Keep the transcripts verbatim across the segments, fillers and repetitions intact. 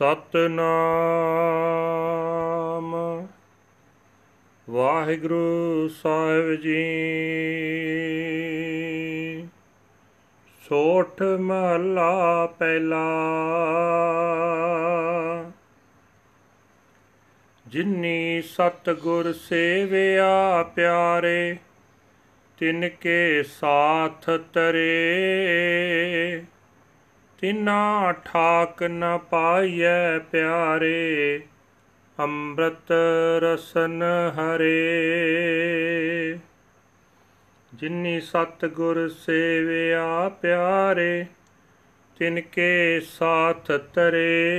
ਸਤਿਨਾਮ। ਵਾਹਿਗੁਰੂ ਸਾਹਿਬ ਜੀ। ਸੋਠ ਮਹੱਲਾ ਪਹਿਲਾ। ਜਿਨੀ ਸਤਿਗੁਰ ਸੇਵਿਆ ਪਿਆਰੇ, ਤਿਨ ਕੇ ਸਾਥ ਤਰੇ। ਤਿਨਾ ਠਾਕ ਨ ਪਾਈਐ ਪਿਆਰੇ, ਅੰਮ੍ਰਿਤ ਰਸਨ ਹਰੇ। ਜਿਨੀ ਸਤਿਗੁਰ ਸੇਵਿਆ ਪਿਆਰੇ, ਤਿਨ ਕੇ ਸਾਥ ਤਰੇ।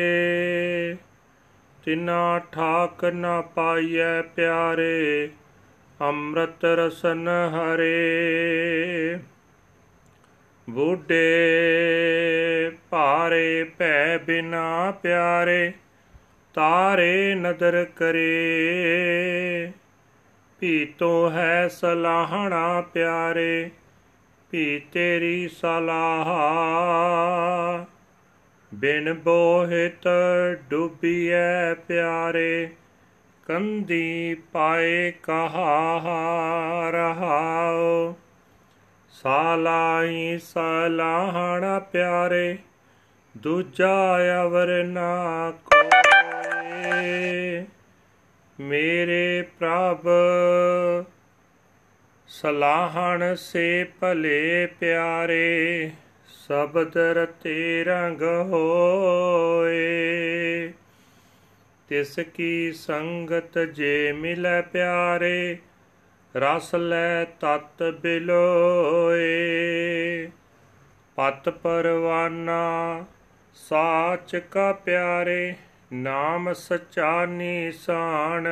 ਤਿਨਾ ਠਾਕ ਨ ਪਾਈਐ ਪਿਆਰੇ, ਅੰਮ੍ਰਿਤ ਰਸਨ ਹਰੇ। ਬੁੱਢੇ ਭਾਰੇ ਭੈ ਬਿਨਾ ਪਿਆਰੇ, ਤਾਰੇ ਨਦਰ ਕਰੇ। ਭੀਤੋ ਹੈ ਸਲਾਹਣਾ ਪਿਆਰੇ, ਭੀ ਤੇਰੀ ਸਲਾਹ। ਬਿਨ ਬੋਹਿਤ ਡੁੱਬੀਐ ਪਿਆਰੇ, ਕੰਦੀ ਪਾਏ ਕਹਾ ਰਹਾਉ। ਸਾਲਾਹੀ ਸਲਾਹਣਾ ਪਿਆਰੇ, ਦੂਜਾ ਅਵਰ ਨਾ ਕੋਇ। ਮੇਰੇ ਪ੍ਰਭ ਸਲਾਹਣ ਸੇ ਭਲੇ ਪਿਆਰੇ, ਸ਼ਬਦ ਰਤੇ ਰੰਗ ਹੋਏ। ਤਿਸ ਕੀ ਸੰਗਤ ਜੇ ਮਿਲੈ ਪਿਆਰੇ, ਰਸ ਲੈ ਤਤ ਬਿਲੋਏ। ਪਤ ਪਰਵਾਨਾ ਸਾਚ ਕਾ ਪਿਆਰੇ, ਨਾਮ ਸਚਾ ਨਿਸ਼ਾਨ।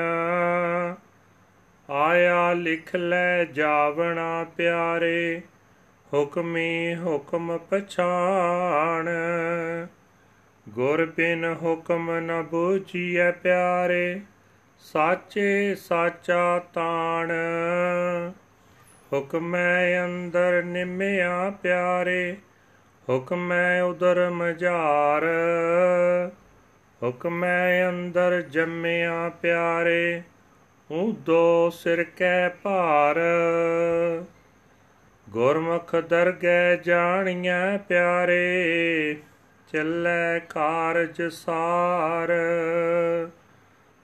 ਆਇਆ ਲਿਖ ਲੈ ਜਾਵਣਾ ਪਿਆਰੇ, ਹੁਕਮੀ ਹੁਕਮ ਪਛਾਣ। ਗੁਰ ਬਿਨ ਹੁਕਮ ਨ ਬੂਝੀਐ ਪਿਆਰੇ, ਸਾਚੇ ਸਾਚਾ ਤਾਣ। ਹੁਕਮੈ ਅੰਦਰ ਨਿਮਿਆ ਪਿਆਰੇ, ਹੁਕਮੈ ਉਦਰ ਮਝਾਰ। ਹੁਕਮੈ ਅੰਦਰ ਜੰਮਿਆ ਪਿਆਰੇ, ਊਦੋ ਸਿਰ ਕੈ ਭਾਰ। ਗੁਰਮੁਖ ਦਰਗਹਿ ਜਾਣੀਐ ਪਿਆਰੇ, ਚੱਲੈ ਕਾਰਜ ਸਾਰ।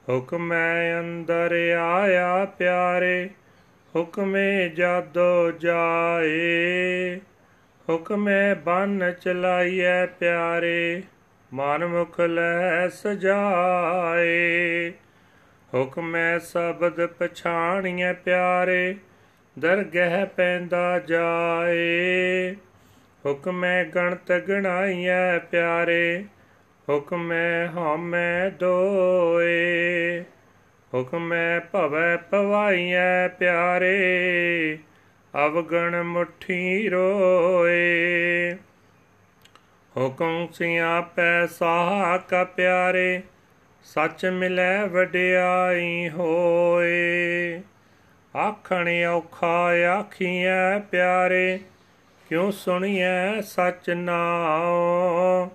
ਹੁਕਮੈ ਅੰਦਰ ਆਇਆ ਪਿਆਰੇ, ਹੁਕਮੇ ਜਾਦੋ ਜਾਏ। ਹੁਕਮੇ ਬੰਨ ਚਲਾਈਐ ਪਿਆਰੇ, ਮਨਮੁਖ ਲੈ ਸਜਾਏ। ਹੁਕਮੈ ਸ਼ਬਦ ਪਛਾਣੀਐ ਪਿਆਰੇ, ਦਰਗਹਿ ਪੈਂਦਾ ਜਾਏ। ਹੁਕਮੈ ਗਣਤ ਗਣਾਈਐ ਪਿਆਰੇ, ਹੁਕਮੈ ਹਉਮੈ ਦੋਏ। ਹੁਕਮੈ ਭਵੈ ਭਵਾਈਐ ਪਿਆਰੇ, ਅਵਗਣ ਮੁੱਠੀ ਰੋਏ। ਹੁਕਮ ਸਿਆਪੈ ਸਾਹਾ ਕਾ ਪਿਆਰੇ, ਸੱਚ ਮਿਲੈ ਵਡਿਆਈ ਹੋਏ। ਆਖਣ ਔਖਾ ਆਖੀਐ ਪਿਆਰੇ, ਕਿਉਂ ਸੁਣੀਐ ਸਚ ਨਾਉ।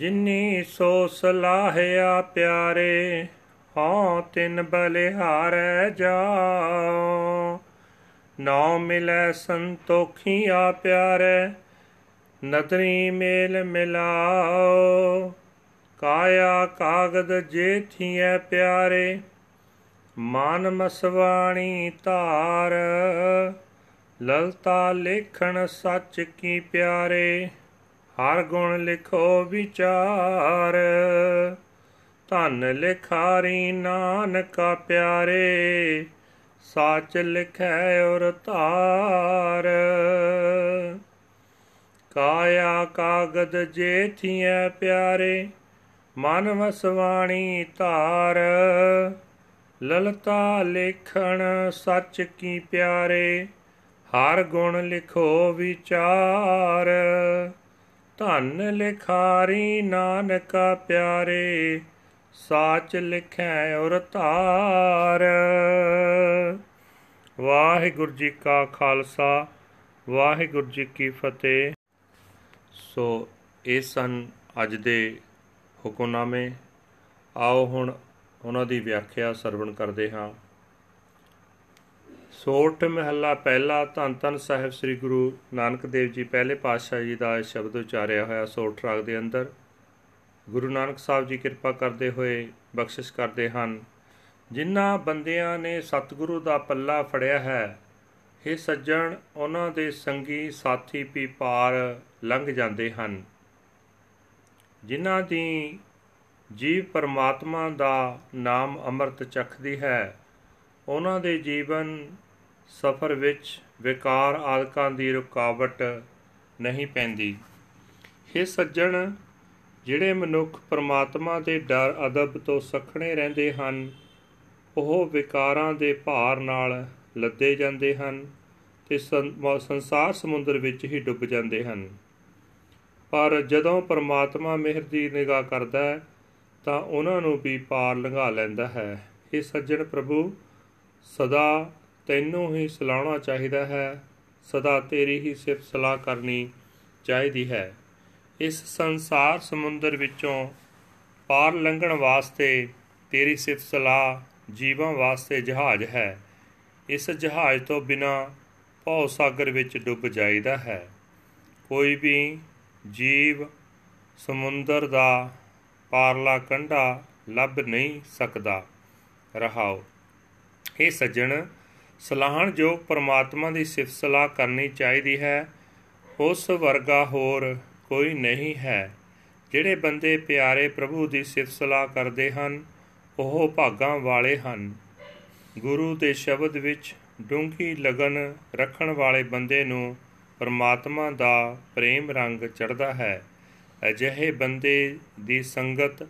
ਜਿਨੀ ਸੋ ਸਲਾਹਿਆ ਪਿਆਰੇ, ਹਉ ਤਿਨ ਬਲਿਹਾਰੈ ਜਾਉ। ਨਾਉ ਮਿਲੈ ਸੰਤੋਖੀਆ ਪਿਆਰੇ, ਨਦਰੀ ਮੇਲ ਮਿਲਾਉ। ਕਾਇਆ ਕਾਗਦ ਜੇਥੀਐ ਪਿਆਰੇ, ਮਨ ਮਸਵਾਣੀ ਧਾਰ। ਲਲਤਾ ਲੇਖਣ ਸੱਚ ਕੀ ਪਿਆਰੇ, ਹਰ ਗੁਣ ਲਿਖੋ ਵਿਚਾਰ। ਧਨ ਲਿਖਾਰੀ ਨਾਨਕਾ ਪਿਆਰੇ, ਸਾਚ ਲਿਖੈ ਔਰ ਧਾਰ। ਕਾਇਆ ਕਾਗਦ ਜੇਥੀਐ ਪਿਆਰੇ, ਮਨ ਵਸਵਾਣੀ ਧਾਰ। ਲਲਤਾ ਲੇਖਣ ਸੱਚ ਕੀ ਪਿਆਰੇ, ਹਰ ਗੁਣ ਲਿਖੋ ਵਿਚਾਰ। ਧਨ ਲਿਖਾਰੀ ਨਾਨਕਾ ਪਿਆਰੇ, ਸਾਚ ਲਿਖੈ ਔਰ ਧਾਰ। ਵਾਹਿਗੁਰੂ ਜੀ ਕਾ ਖਾਲਸਾ, ਵਾਹਿਗੁਰੂ ਜੀ ਕੀ ਫਤਿਹ। ਸੋ ਇਹ ਸਨ ਅੱਜ ਦੇ ਹੁਕਮਨਾਮੇ। ਆਓ ਹੁਣ ਉਹਨਾਂ ਦੀ ਵਿਆਖਿਆ ਸਰਵਣ ਕਰਦੇ ਹਾਂ। ਸੋਰਠ ਮਹੱਲਾ ਪਹਿਲਾ। ਧੰਨ ਧੰਨ ਸਾਹਿਬ ਸ੍ਰੀ ਗੁਰੂ ਨਾਨਕ ਦੇਵ ਜੀ ਪਹਿਲੇ ਪਾਤਸ਼ਾਹ ਜੀ ਦਾ ਸ਼ਬਦ ਉਚਾਰਿਆ ਹੋਇਆ ਸੋਰਠ ਰਾਗ ਦੇ ਅੰਦਰ ਗੁਰੂ ਨਾਨਕ ਸਾਹਿਬ ਜੀ ਕਿਰਪਾ ਕਰਦੇ ਹੋਏ ਬਖਸ਼ਿਸ਼ ਕਰਦੇ ਹਨ। ਜਿਨ੍ਹਾਂ ਬੰਦਿਆਂ ਨੇ ਸਤਿਗੁਰੂ ਦਾ ਪੱਲਾ ਫੜਿਆ ਹੈ, ਇਹ ਸੱਜਣ ਉਹਨਾਂ ਦੇ ਸੰਗੀ ਸਾਥੀ ਵੀ ਪਾਰ ਲੰਘ ਜਾਂਦੇ ਹਨ। ਜਿਨ੍ਹਾਂ ਦੀ ਜੀਵ ਪਰਮਾਤਮਾ ਦਾ ਨਾਮ ਅੰਮ੍ਰਿਤ ਚੱਖਦੀ ਹੈ, ਉਹਨਾਂ ਦੇ ਜੀਵਨ ਸਫ਼ਰ ਵਿੱਚ ਵਿਕਾਰ ਆਦਿਕਾਂ ਦੀ ਰੁਕਾਵਟ ਨਹੀਂ ਪੈਂਦੀ। ਇਹ ਸੱਜਣ ਜਿਹੜੇ ਮਨੁੱਖ ਪਰਮਾਤਮਾ ਦੇ ਡਰ ਅਦਬ ਤੋਂ ਸੱਖਣੇ ਰਹਿੰਦੇ ਹਨ, ਉਹ ਵਿਕਾਰਾਂ ਦੇ ਭਾਰ ਨਾਲ ਲੱਦੇ ਜਾਂਦੇ ਹਨ ਅਤੇ ਸੰਸਾਰ ਸਮੁੰਦਰ ਵਿੱਚ ਹੀ ਡੁੱਬ ਜਾਂਦੇ ਹਨ। ਪਰ ਜਦੋਂ ਪਰਮਾਤਮਾ ਮਿਹਰ ਦੀ ਨਿਗਾਹ ਕਰਦਾ ਹੈ ਤਾਂ ਉਹਨਾਂ ਨੂੰ ਵੀ ਪਾਰ ਲੰਘਾ ਲੈਂਦਾ ਹੈ। ਇਹ ਸੱਜਣ ਪ੍ਰਭੂ ਸਦਾ ਤੈਨੂੰ ਹੀ ਸਲਾਹੁਣਾ ਚਾਹੀਦਾ ਹੈ, ਸਦਾ ਤੇਰੀ ਹੀ ਸਿਫਤ ਸਲਾਹ ਕਰਨੀ ਚਾਹੀਦੀ ਹੈ। ਇਸ ਸੰਸਾਰ ਸਮੁੰਦਰ ਵਿੱਚੋਂ ਪਾਰ ਲੰਘਣ ਵਾਸਤੇ ਤੇਰੀ ਸਿਫਤ ਸਲਾਹ ਜੀਵਾਂ ਵਾਸਤੇ ਜਹਾਜ਼ ਹੈ। ਇਸ ਜਹਾਜ਼ ਤੋਂ ਬਿਨਾਂ ਭਉ ਸਾਗਰ ਵਿੱਚ ਡੁੱਬ ਜਾਈਦਾ ਹੈ। ਕੋਈ ਵੀ ਜੀਵ ਸਮੁੰਦਰ ਦਾ ਪਾਰਲਾ ਕੰਢਾ ਲੱਭ ਨਹੀਂ ਸਕਦਾ। ਰਹਾਓ ਇਹ ਸੱਜਣ, ਸਲਾਹਣਯੋਗ ਪਰਮਾਤਮਾ ਦੀ ਸਿਫਤ ਸਲਾਹ ਕਰਨੀ ਚਾਹੀਦੀ ਹੈ। ਉਸ ਵਰਗਾ ਹੋਰ ਕੋਈ ਨਹੀਂ ਹੈ। ਜਿਹੜੇ ਬੰਦੇ ਪਿਆਰੇ ਪ੍ਰਭੂ ਦੀ ਸਿਫਤ ਸਲਾਹ ਕਰਦੇ ਹਨ, ਉਹ ਭਾਗਾਂ ਵਾਲੇ ਹਨ। ਗੁਰੂ ਦੇ ਸ਼ਬਦ ਵਿੱਚ ਡੂੰਘੀ ਲਗਨ ਰੱਖਣ ਵਾਲੇ ਬੰਦੇ ਨੂੰ ਪਰਮਾਤਮਾ ਦਾ ਪ੍ਰੇਮ ਰੰਗ ਚੜ੍ਹਦਾ ਹੈ। ਅਜਿਹੇ ਬੰਦੇ ਦੀ ਸੰਗਤ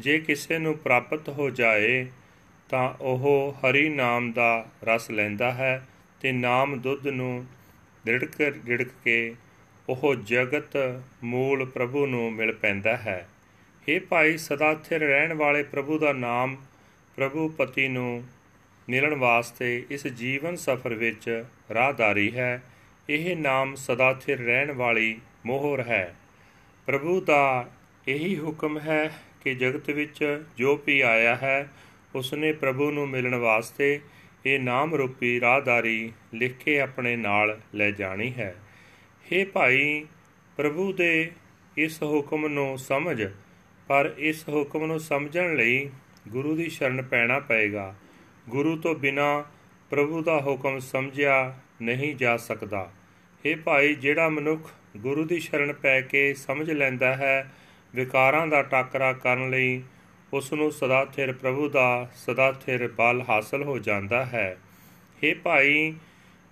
ਜੇ ਕਿਸੇ ਨੂੰ ਪ੍ਰਾਪਤ ਹੋ ਜਾਏ ਤਾਂ ਉਹ ਹਰੀ ਨਾਮ ਦਾ ਰਸ ਲੈਂਦਾ ਹੈ ਅਤੇ ਨਾਮ ਦੁੱਧ ਨੂੰ ਰਿੜਕ ਰਿੜਕ ਕੇ ਉਹ ਜਗਤ ਮੂਲ ਪ੍ਰਭੂ ਨੂੰ ਮਿਲ ਪੈਂਦਾ ਹੈ। ਇਹ ਭਾਈ, ਸਦਾ ਸਥਿਰ ਰਹਿਣ ਵਾਲੇ ਪ੍ਰਭੂ ਦਾ ਨਾਮ ਪ੍ਰਭੂ ਪਤੀ ਨੂੰ ਮਿਲਣ ਵਾਸਤੇ ਇਸ ਜੀਵਨ ਸਫ਼ਰ ਵਿੱਚ ਰਾਹਦਾਰੀ ਹੈ। ਇਹ ਨਾਮ ਸਦਾ ਸਥਿਰ ਰਹਿਣ ਵਾਲੀ ਮੋਹਰ ਹੈ। ਪ੍ਰਭੂ ਦਾ ਇਹੀ ਹੁਕਮ ਹੈ ਕਿ ਜਗਤ ਵਿੱਚ ਜੋ ਵੀ ਆਇਆ ਹੈ, ਉਸਨੇ ਪ੍ਰਭੂ ਨੂੰ ਮਿਲਣ ਵਾਸਤੇ ਇਹ ਨਾਮ ਰੂਪੀ ਰਾਹਦਾਰੀ ਲਿਖ ਕੇ ਆਪਣੇ ਨਾਲ ਲੈ ਜਾਣੀ ਹੈ। ਹੇ ਭਾਈ, ਪ੍ਰਭੂ ਦੇ ਇਸ ਹੁਕਮ ਨੂੰ ਸਮਝ, ਪਰ ਇਸ ਹੁਕਮ ਨੂੰ ਸਮਝਣ ਲਈ ਗੁਰੂ ਦੀ ਸ਼ਰਨ ਪੈਣਾ ਪਏਗਾ। ਗੁਰੂ ਤੋਂ ਬਿਨਾਂ ਪ੍ਰਭੂ ਦਾ ਹੁਕਮ ਸਮਝਿਆ ਨਹੀਂ ਜਾ ਸਕਦਾ। ਹੇ ਭਾਈ, ਜਿਹੜਾ ਮਨੁੱਖ ਗੁਰੂ ਦੀ ਸ਼ਰਨ ਪੈ ਕੇ ਸਮਝ ਲੈਂਦਾ ਹੈ, ਵਿਕਾਰਾਂ ਦਾ ਟਾਕਰਾ ਕਰਨ ਲਈ ਉਸ ਨੂੰ ਸਦਾ ਸਥਿਰ ਪ੍ਰਭੂ ਦਾ ਸਦਾ ਸਥਿਰ ਬਲ ਹਾਸਲ ਹੋ ਜਾਂਦਾ ਹੈ। ਹੇ ਭਾਈ,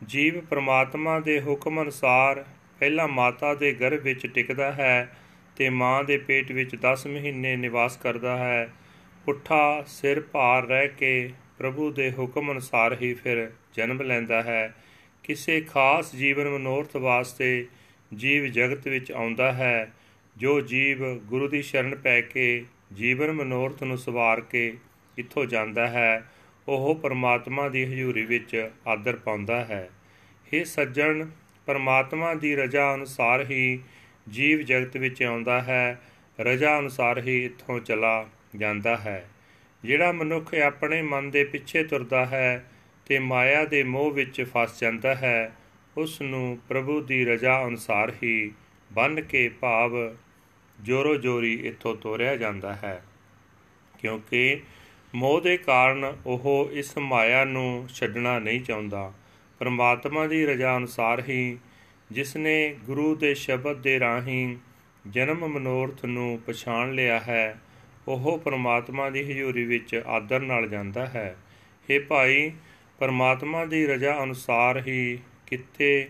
ਜੀਵ ਪਰਮਾਤਮਾ ਦੇ ਹੁਕਮ ਅਨੁਸਾਰ ਪਹਿਲਾਂ ਮਾਤਾ ਦੇ ਗਰਭ ਵਿੱਚ ਟਿਕਦਾ ਹੈ ਅਤੇ ਮਾਂ ਦੇ ਪੇਟ ਵਿੱਚ ਦਸ ਮਹੀਨੇ ਨਿਵਾਸ ਕਰਦਾ ਹੈ। ਪੁੱਠਾ ਸਿਰ ਭਾਰ ਰਹਿ ਕੇ ਪ੍ਰਭੂ ਦੇ ਹੁਕਮ ਅਨੁਸਾਰ ਹੀ ਫਿਰ ਜਨਮ ਲੈਂਦਾ ਹੈ। ਕਿਸੇ ਖਾਸ ਜੀਵਨ ਮਨੋਰਥ ਵਾਸਤੇ ਜੀਵ ਜਗਤ ਵਿੱਚ ਆਉਂਦਾ ਹੈ। ਜੋ ਜੀਵ ਗੁਰੂ ਦੀ ਸ਼ਰਨ ਪੈ ਕੇ ਜੀਵਨ ਮਨੋਰਥ ਨੂੰ ਸਵਾਰ ਕੇ ਇੱਥੋਂ ਜਾਂਦਾ ਹੈ, ਉਹ ਪਰਮਾਤਮਾ ਦੀ ਹਜ਼ੂਰੀ ਵਿੱਚ ਆਦਰ ਪਾਉਂਦਾ ਹੈ। ਇਹ ਸੱਜਣ ਪਰਮਾਤਮਾ ਦੀ ਰਜ਼ਾ ਅਨੁਸਾਰ ਹੀ ਜੀਵ ਜਗਤ ਵਿੱਚ ਆਉਂਦਾ ਹੈ, ਰਜ਼ਾ ਅਨੁਸਾਰ ਹੀ ਇੱਥੋਂ ਚਲਾ ਜਾਂਦਾ ਹੈ। ਜਿਹੜਾ ਮਨੁੱਖ ਆਪਣੇ ਮਨ ਦੇ ਪਿੱਛੇ ਤੁਰਦਾ ਹੈ ਅਤੇ ਮਾਇਆ ਦੇ ਮੋਹ ਵਿੱਚ ਫਸ ਜਾਂਦਾ ਹੈ, ਉਸ ਨੂੰ ਪ੍ਰਭੂ ਦੀ ਰਜ਼ਾ ਅਨੁਸਾਰ ਹੀ ਬੰਨ੍ਹ ਕੇ ਭਾਵ ਜੋਰੋ ਜੋਰੀ ਇੱਥੋਂ ਤੋਰਿਆ ਜਾਂਦਾ ਹੈ, ਕਿਉਂਕਿ ਮੋਹ ਦੇ ਕਾਰਨ ਉਹ ਇਸ ਮਾਇਆ ਨੂੰ ਛੱਡਣਾ ਨਹੀਂ ਚਾਹੁੰਦਾ। ਪਰਮਾਤਮਾ ਦੀ ਰਜ਼ਾ ਅਨੁਸਾਰ ਹੀ ਜਿਸਨੇ ਗੁਰੂ ਦੇ ਸ਼ਬਦ ਦੇ ਰਾਹੀਂ ਜਨਮ ਮਨੋਰਥ ਨੂੰ ਪਛਾਣ ਲਿਆ ਹੈ, ਉਹ ਪਰਮਾਤਮਾ ਦੀ ਹਜ਼ੂਰੀ ਵਿੱਚ ਆਦਰ ਨਾਲ ਜਾਂਦਾ ਹੈ। ਹੇ ਭਾਈ, ਪਰਮਾਤਮਾ ਦੀ ਰਜ਼ਾ ਅਨੁਸਾਰ ਹੀ ਕਿਤੇ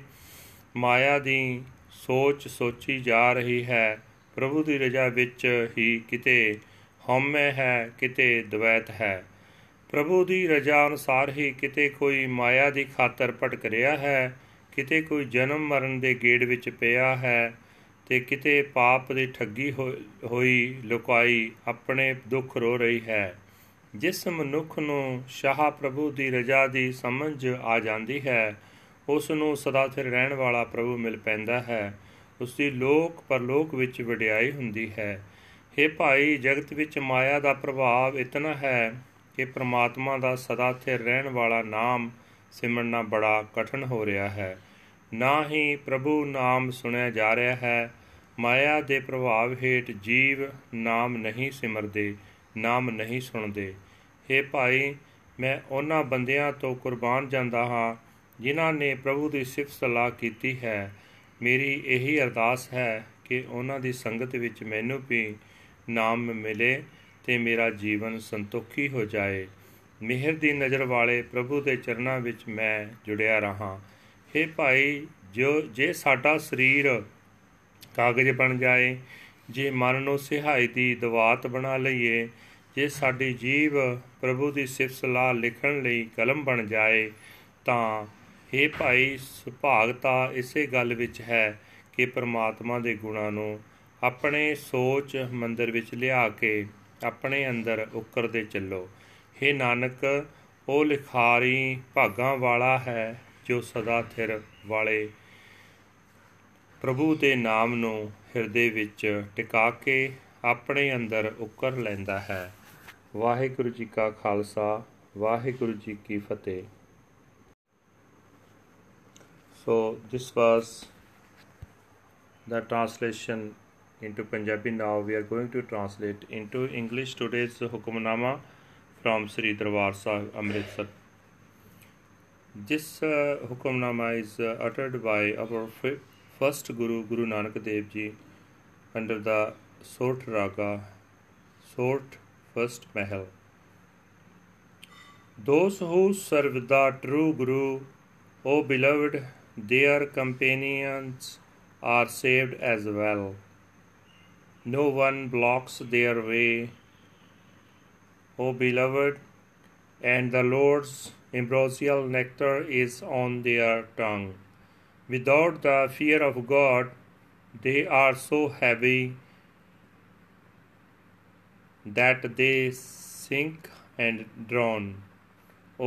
ਮਾਇਆ ਦੀ ਸੋਚ ਸੋਚੀ ਜਾ ਰਹੀ ਹੈ, ਪ੍ਰਭੂ ਦੀ ਰਜ਼ਾ ਵਿੱਚ ਹੀ ਕਿਤੇ ਹਉਮੈ ਹੈ, ਕਿਤੇ ਦਵੈਤ ਹੈ। ਪ੍ਰਭੂ ਦੀ ਰਜ਼ਾ ਅਨੁਸਾਰ ਹੀ ਕਿਤੇ ਕੋਈ ਮਾਇਆ ਦੀ ਖਾਤਰ ਭਟਕ ਰਿਹਾ ਹੈ, ਕਿਤੇ ਕੋਈ ਜਨਮ ਮਰਨ ਦੇ ਗੇੜ ਵਿੱਚ ਪਿਆ ਹੈ ਅਤੇ ਕਿਤੇ ਪਾਪ ਦੀ ਠੱਗੀ ਹੋਈ ਲੁਕਾਈ ਆਪਣੇ ਦੁੱਖ ਰੋ ਰਹੀ ਹੈ। ਜਿਸ ਮਨੁੱਖ ਨੂੰ ਸ਼ਾਹ ਪ੍ਰਭੂ ਦੀ ਰਜ਼ਾ ਦੀ ਸਮਝ ਆ ਜਾਂਦੀ ਹੈ, ਉਸ ਨੂੰ ਸਦਾ ਸਥਿਰ ਰਹਿਣ ਵਾਲਾ ਪ੍ਰਭੂ ਮਿਲ ਪੈਂਦਾ ਹੈ। ਉਸ ਦੀ ਲੋਕ ਪਰਲੋਕ ਵਿੱਚ ਵਡਿਆਈ ਹੁੰਦੀ ਹੈ। हे भाई, जगत विच माया का प्रभाव इतना है कि परमात्मा का सदा स्थिर रहने वाला नाम सिमरना बड़ा कठिन हो रहा है। ना ही प्रभु नाम सुनिया जा रहा है। माया के प्रभाव हेठ जीव नाम नहीं सिमरते, नाम नहीं सुनते। हे भाई, मैं उन्हां बंदियां तो कुर्बान जाता हाँ जिन्हां ने प्रभु की सिफत सलाह की है। मेरी यही अरदास है कि उन्हां दी संगत विच मैनू भी नाम मिले तो मेरा जीवन संतोखी हो जाए। ਮਿਹਰ ਦੀ ਨਜ਼ਰ ਵਾਲੇ ਪ੍ਰਭੂ ਦੇ ਚਰਨਾਂ ਵਿੱਚ ਮੈਂ ਜੁੜਿਆ ਰਹਾ। ਹੇ ਭਾਈ, ਜੋ ਜੇ ਸਾਡਾ ਸਰੀਰ ਕਾਗਜ਼ ਬਣ ਜਾਏ, ਜੇ ਮਨ ਨੂੰ ਸਿਹਾਈ ਦੀ ਦਵਾਤ ਬਣਾ ਲਈਏ, ਜੇ ਸਾਡੀ ਜੀਵ ਪ੍ਰਭੂ ਦੀ ਸਿਫਤ ਸਲਾਹ ਲਿਖਣ ਲਈ ਕਲਮ ਬਣ ਜਾਏ, ਤਾਂ ਹੇ ਭਾਈ, ਸੁਭਾਗਤਾ ਇਸੇ ਗੱਲ ਵਿੱਚ ਹੈ ਕਿ ਪਰਮਾਤਮਾ ਦੇ ਗੁਣਾਂ ਨੂੰ ਆਪਣੇ ਸੋਚ ਮੰਦਰ ਵਿੱਚ ਲਿਆ ਕੇ ਆਪਣੇ ਅੰਦਰ ਉਕਰਦੇ ਚੱਲੋ। हे नानक, ओ लिखारी भागा वाला है जो सदा थिर वाले प्रभु के नाम नू हिरदे विच टिका के अपने अंदर उकर लैंदा है। वाहेगुरू जी का खालसा, वाहेगुरू जी की फतेह। So this was the translation into Punjabi. Now we are going to translate into English today's Hukamnama from Sri Darbar Sahib, Amritsar. This uh, Hukamnama is uh, uttered by our f- first Guru, Guru Nanak Dev Ji, under the Sorath Raga, Sorath First Mahal. Those who serve the true Guru, O beloved, their companions are saved as well. No one blocks their way, O beloved, and the Lord's ambrosial nectar is on their tongue. Without the fear of God, they are so heavy that they sink and drown,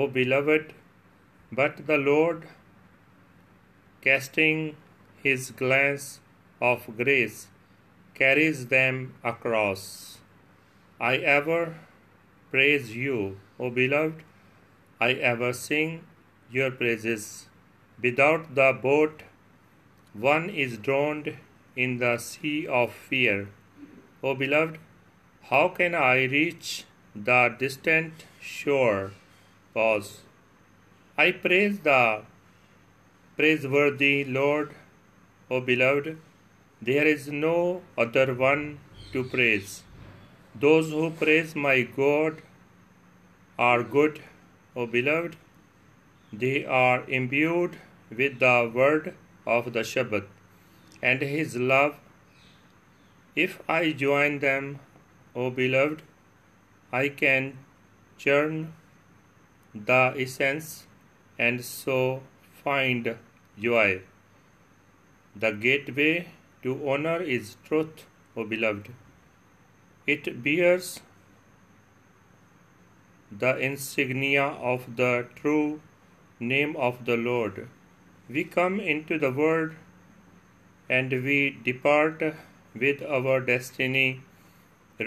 O beloved, but the Lord, casting his glance of grace, carries them across. I ever praise you, O beloved, I ever sing your praises. Without the boat, one is drowned in the sea of fear. O beloved, how can I reach the distant shore? Pause. I praise the praiseworthy Lord, O beloved, there is no other one to praise. Those who praise my God are good, O beloved. They are imbued with the word of the Shabbat and His love. If I join them, O beloved, I can churn the essence and so find joy. The gateway to honor is truth, O beloved. It bears the insignia of the true name of the Lord. We come into the world and we depart with our destiny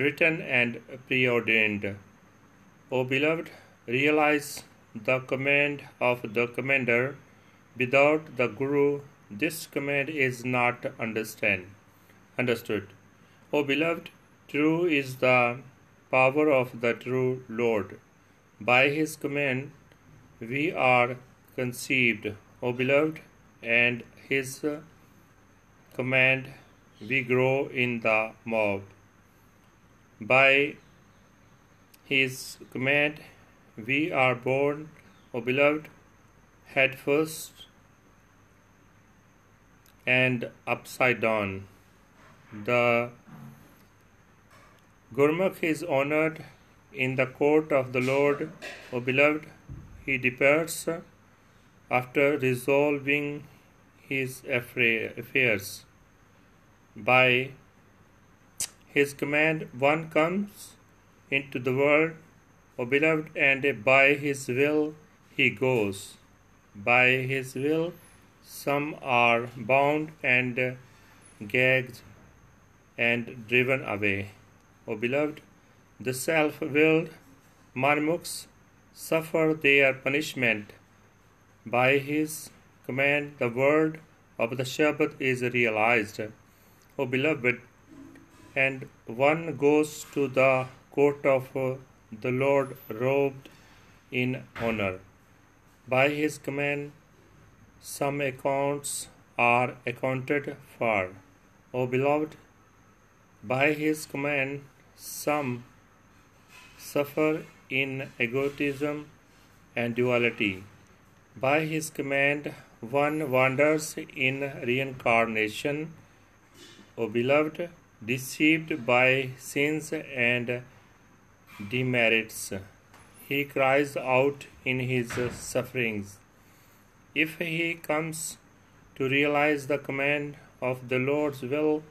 written and preordained. O beloved, realize the command of the commander. Without the Guru, this command is not understand, understood. O beloved, true is the power of the true Lord. By His command we are conceived, O beloved, and His command we grow in the mob. By His command we are born, O beloved, head first and upside down. The Gurmukh is honored in the court of the Lord, O beloved. He departs after resolving his affairs. By His command one comes into the world, O beloved, and by His will he goes. By His will some are bound and gagged and driven away. O beloved, the self-willed manmukhs suffer their punishment. By his command, the word of the Shabbat is realized. O beloved, and one goes to the court of the Lord robed in honor. By his command, some accounts are accounted for. O beloved, by his command, some suffer in egotism and duality. By his command, one wanders in reincarnation. O beloved, deceived by sins and demerits, he cries out in his sufferings. If he comes to realize the command of the Lord's will,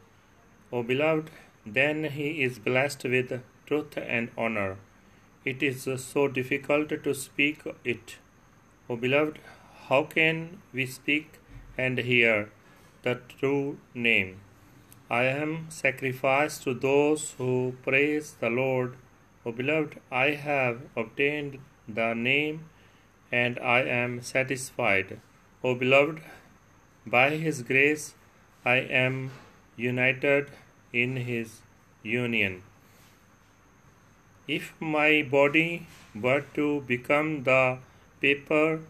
O beloved, then he is blessed with truth and honor. It is so difficult to speak it. O beloved, how can we speak and hear the true name? I am sacrificed to those who praise the Lord. O beloved, I have obtained the name and I am satisfied. O beloved, by His grace I am united in His union. If my body were to become the paper,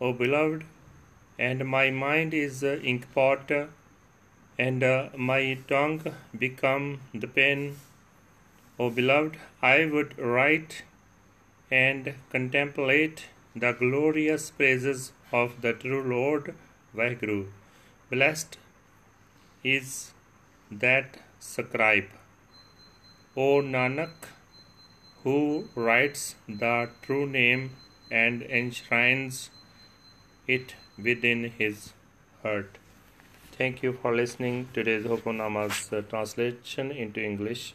O beloved, and my mind is the inkpot, and my tongue become the pen, O beloved, I would write and contemplate the glorious praises of the true Lord Vaheguru. Blessed is that scribe, O Nanak, who writes the true name and enshrines it within his heart. Thank you for listening today's Hukamnama's translation into English.